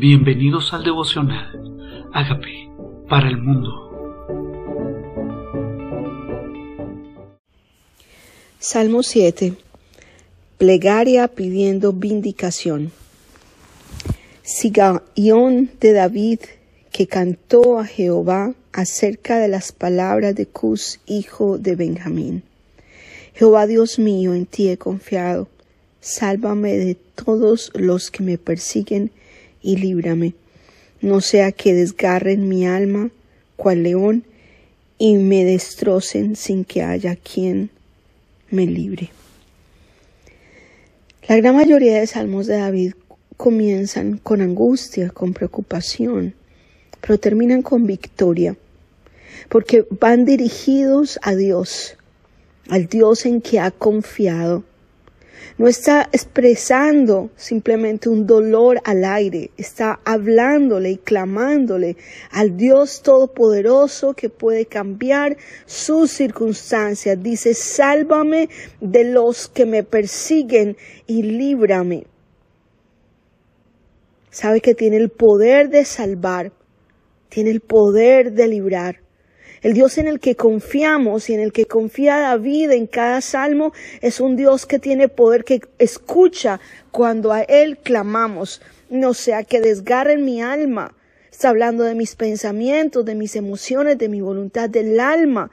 Bienvenidos al Devocional, Ágape para el mundo. Salmo 7. Plegaria pidiendo vindicación. Sigaión de David, que cantó a Jehová acerca de las palabras de Cus, hijo de Benjamín. Jehová Dios mío, en ti he confiado. Sálvame de todos los que me persiguen y líbrame, no sea que desgarren mi alma cual león y me destrocen sin que haya quien me libre. La gran mayoría de salmos de David comienzan con angustia, con preocupación, pero terminan con victoria, porque van dirigidos a Dios, al Dios en que ha confiado. No está expresando simplemente un dolor al aire, está hablándole y clamándole al Dios Todopoderoso que puede cambiar sus circunstancias. Dice, sálvame de los que me persiguen y líbrame. Sabe que tiene el poder de salvar, tiene el poder de librar. El Dios en el que confiamos y en el que confía David en cada salmo es un Dios que tiene poder, que escucha cuando a Él clamamos. No sea que desgarren mi alma. Está hablando de mis pensamientos, de mis emociones, de mi voluntad, del alma,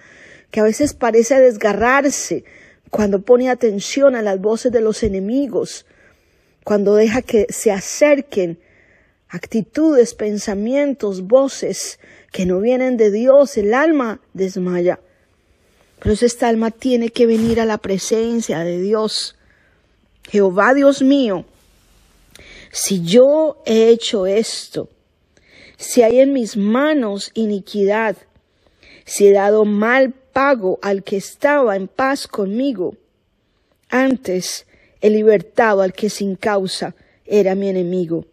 que a veces parece desgarrarse cuando pone atención a las voces de los enemigos, cuando deja que se acerquen actitudes, pensamientos, voces que no vienen de Dios. El alma desmaya. Pero esta alma tiene que venir a la presencia de Dios. Jehová Dios mío, si yo he hecho esto, si hay en mis manos iniquidad, si he dado mal pago al que estaba en paz conmigo, antes he libertado al que sin causa era mi enemigo.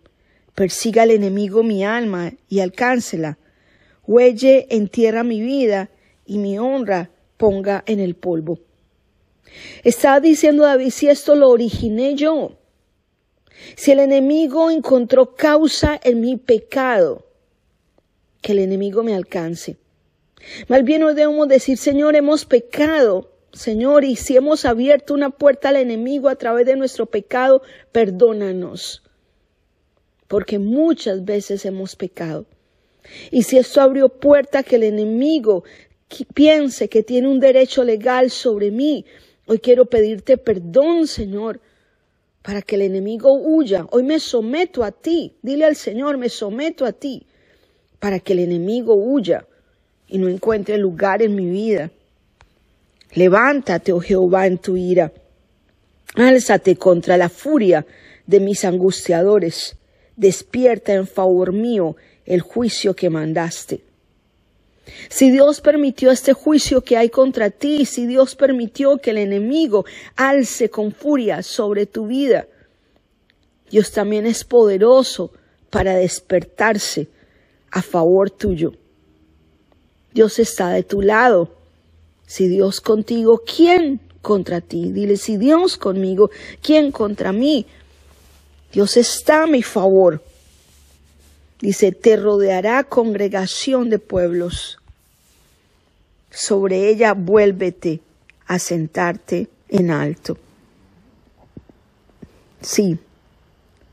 Persiga al enemigo mi alma y alcáncela. Huelle en tierra mi vida y mi honra ponga en el polvo. Está diciendo David, si esto lo originé yo, si el enemigo encontró causa en mi pecado, que el enemigo me alcance. Más bien hoy debemos decir, Señor, hemos pecado, Señor, y si hemos abierto una puerta al enemigo a través de nuestro pecado, perdónanos. Porque muchas veces hemos pecado. Y si esto abrió puerta que el enemigo piense que tiene un derecho legal sobre mí, hoy quiero pedirte perdón, Señor, para que el enemigo huya. Hoy me someto a ti. Dile al Señor, me someto a ti, para que el enemigo huya y no encuentre lugar en mi vida. Levántate, oh Jehová, en tu ira. Álzate contra la furia de mis angustiadores. Despierta en favor mío el juicio que mandaste. Si Dios permitió este juicio que hay contra ti, si Dios permitió que el enemigo alce con furia sobre tu vida, Dios también es poderoso para despertarse a favor tuyo. Dios está de tu lado. Si Dios contigo, ¿quién contra ti? Dile, si Dios conmigo, ¿quién contra mí? Dios está a mi favor. Dice, te rodeará congregación de pueblos. Sobre ella vuélvete a sentarte en alto. Sí,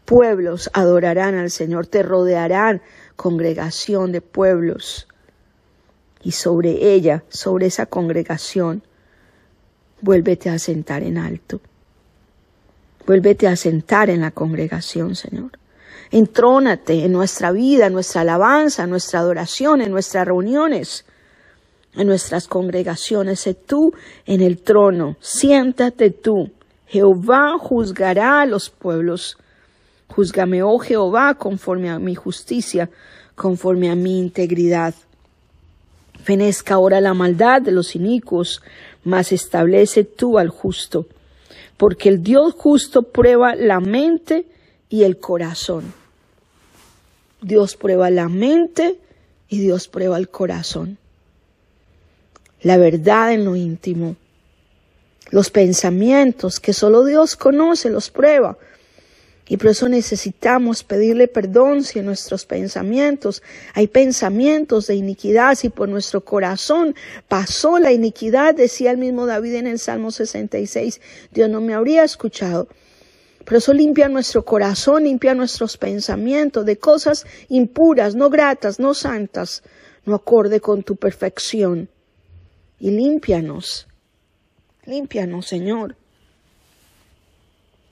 pueblos adorarán al Señor, te rodearán congregación de pueblos. Y sobre ella, sobre esa congregación, vuélvete a sentar en alto. Vuélvete a sentar en la congregación, Señor. Entrónate en nuestra vida, en nuestra alabanza, en nuestra adoración, en nuestras reuniones, en nuestras congregaciones. Sé tú en el trono, siéntate tú. Jehová juzgará a los pueblos. Júzgame, oh Jehová, conforme a mi justicia, conforme a mi integridad. Fenezca ahora la maldad de los inicuos, mas establece tú al justo. Porque el Dios justo prueba la mente y el corazón. Dios prueba la mente y Dios prueba el corazón. La verdad en lo íntimo. Los pensamientos que solo Dios conoce los prueba. Y por eso necesitamos pedirle perdón si en nuestros pensamientos hay pensamientos de iniquidad, si por nuestro corazón pasó la iniquidad, decía el mismo David en el Salmo 66, Dios no me habría escuchado. Por eso limpia nuestro corazón, limpia nuestros pensamientos de cosas impuras, no gratas, no santas, no acorde con tu perfección. Y límpianos, límpianos, Señor.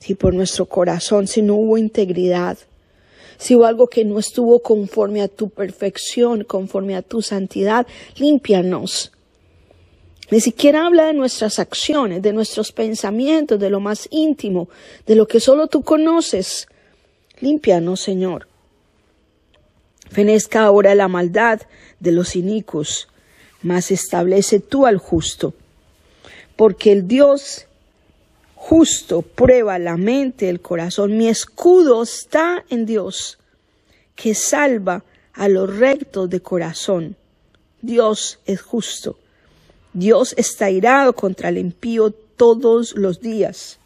Si por nuestro corazón, si no hubo integridad, si hubo algo que no estuvo conforme a tu perfección, conforme a tu santidad, límpianos. Ni siquiera habla de nuestras acciones, de nuestros pensamientos, de lo más íntimo, de lo que solo tú conoces. Límpianos, Señor. Fenezca ahora la maldad de los inicuos, mas establece tú al justo. Porque el Dios justo prueba la mente, el corazón. Mi escudo está en Dios, que salva a los rectos de corazón. Dios es justo. Dios está irado contra el impío todos los días.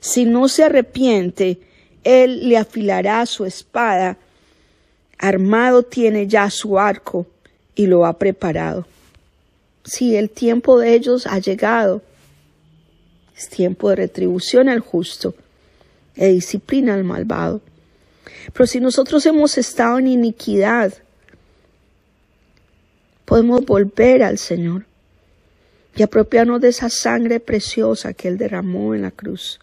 Si no se arrepiente, él le afilará su espada. Armado tiene ya su arco y lo ha preparado. Sí, el tiempo de ellos ha llegado. Es tiempo de retribución al justo e disciplina al malvado. Pero si nosotros hemos estado en iniquidad, podemos volver al Señor y apropiarnos de esa sangre preciosa que Él derramó en la cruz.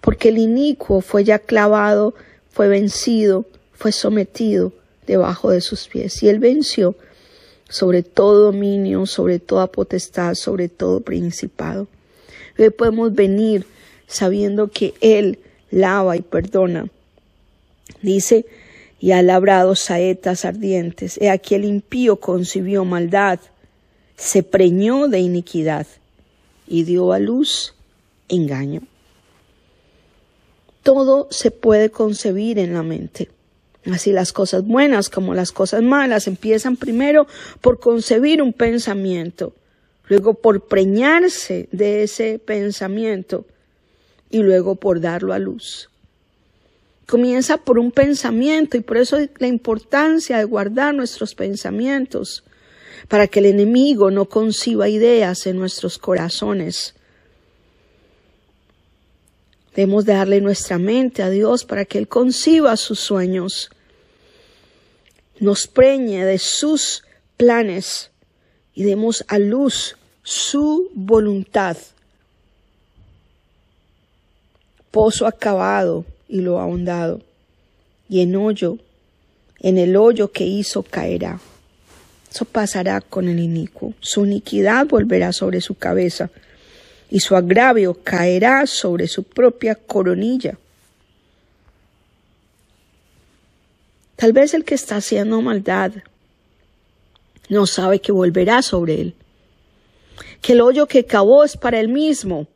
Porque el inicuo fue ya clavado, fue vencido, fue sometido debajo de sus pies. Y Él venció sobre todo dominio, sobre toda potestad, sobre todo principado. Hoy podemos venir sabiendo que Él lava y perdona. Dice, y ha labrado saetas ardientes. He aquí el impío concibió maldad. Se preñó de iniquidad y dio a luz engaño. Todo se puede concebir en la mente. Así las cosas buenas como las cosas malas empiezan primero por concebir un pensamiento, luego por preñarse de ese pensamiento y luego por darlo a luz. Comienza por un pensamiento y por eso la importancia de guardar nuestros pensamientos, para que el enemigo no conciba ideas en nuestros corazones. Debemos darle nuestra mente a Dios para que Él conciba sus sueños, nos preñe de sus planes y demos a luz su voluntad. Pozo acabado y lo ahondado, y en el hoyo que hizo caerá. Eso pasará con el inicuo. Su iniquidad volverá sobre su cabeza y su agravio caerá sobre su propia coronilla. Tal vez el que está haciendo maldad no sabe que volverá sobre él, que el hoyo que cavó es para él mismo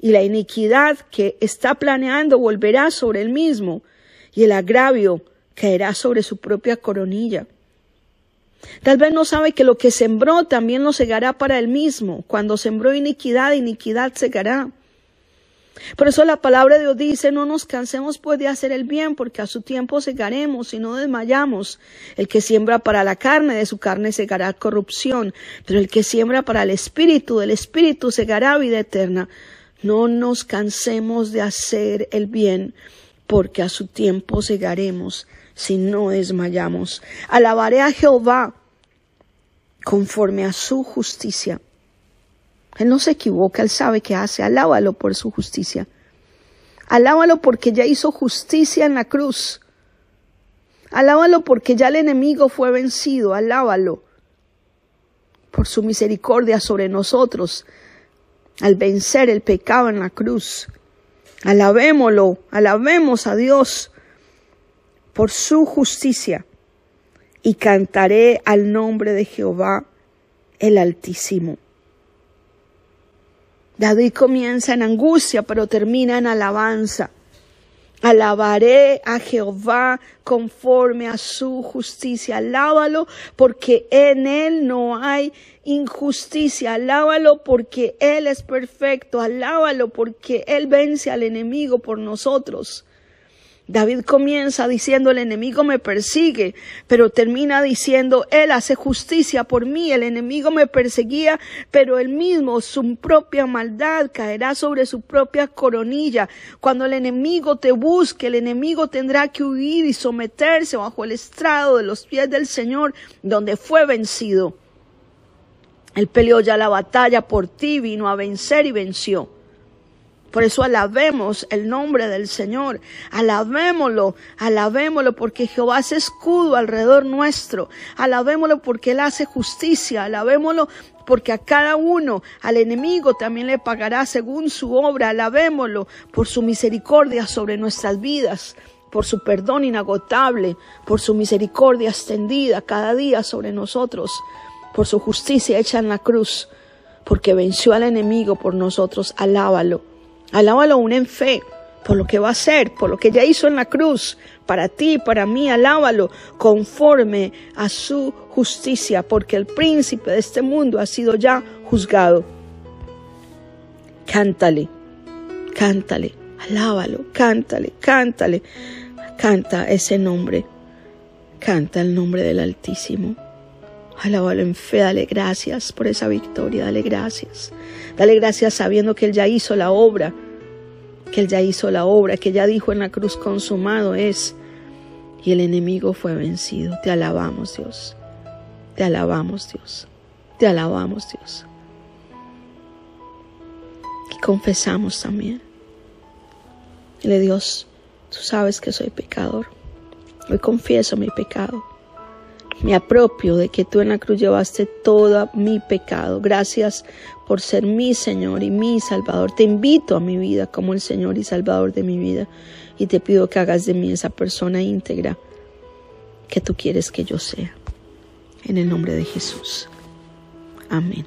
y la iniquidad que está planeando volverá sobre él mismo y el agravio caerá sobre su propia coronilla. Tal vez no sabe que lo que sembró también lo segará para él mismo. Cuando sembró iniquidad, iniquidad segará. Por eso la palabra de Dios dice, no nos cansemos pues de hacer el bien, porque a su tiempo segaremos y no desmayamos. El que siembra para la carne, de su carne segará corrupción, pero el que siembra para el espíritu, del espíritu segará vida eterna. No nos cansemos de hacer el bien, porque a su tiempo segaremos si no desmayamos. Alabaré a Jehová conforme a su justicia. Él no se equivoca, Él sabe qué hace. Alábalo por su justicia. Alábalo porque ya hizo justicia en la cruz. Alábalo porque ya el enemigo fue vencido. Alábalo por su misericordia sobre nosotros al vencer el pecado en la cruz. Alabémoslo, alabemos a Dios por su justicia, y cantaré al nombre de Jehová el Altísimo. David comienza en angustia, pero termina en alabanza. Alabaré a Jehová conforme a su justicia. Alábalo porque en él no hay injusticia. Alábalo porque él es perfecto. Alábalo porque él vence al enemigo por nosotros. David comienza diciendo, el enemigo me persigue, pero termina diciendo, él hace justicia por mí. El enemigo me perseguía, pero él mismo, su propia maldad caerá sobre su propia coronilla. Cuando el enemigo te busque, el enemigo tendrá que huir y someterse bajo el estrado de los pies del Señor, donde fue vencido. Él peleó ya la batalla por ti, vino a vencer y venció. Por eso alabemos el nombre del Señor, alabémoslo, alabémoslo porque Jehová hace escudo alrededor nuestro, alabémoslo porque Él hace justicia, alabémoslo porque a cada uno, al enemigo también le pagará según su obra, alabémoslo por su misericordia sobre nuestras vidas, por su perdón inagotable, por su misericordia extendida cada día sobre nosotros, por su justicia hecha en la cruz, porque venció al enemigo por nosotros, alábalo. Alábalo aún en fe, por lo que va a hacer, por lo que ya hizo en la cruz, para ti, para mí, alábalo conforme a su justicia, porque el príncipe de este mundo ha sido ya juzgado. Cántale, cántale, alábalo, cántale, cántale, canta ese nombre, canta el nombre del Altísimo. Alábalo en fe, dale gracias por esa victoria, dale gracias. Dale gracias sabiendo que Él ya hizo la obra, que Él ya hizo la obra, que ya dijo en la cruz consumado es. Y el enemigo fue vencido. Te alabamos, Dios. Te alabamos, Dios. Te alabamos, Dios. Y confesamos también. Dile, Dios, tú sabes que soy pecador. Hoy confieso mi pecado. Me apropio de que tú en la cruz llevaste todo mi pecado. Gracias por ser mi Señor y mi Salvador. Te invito a mi vida como el Señor y Salvador de mi vida. Y te pido que hagas de mí esa persona íntegra que tú quieres que yo sea. En el nombre de Jesús. Amén.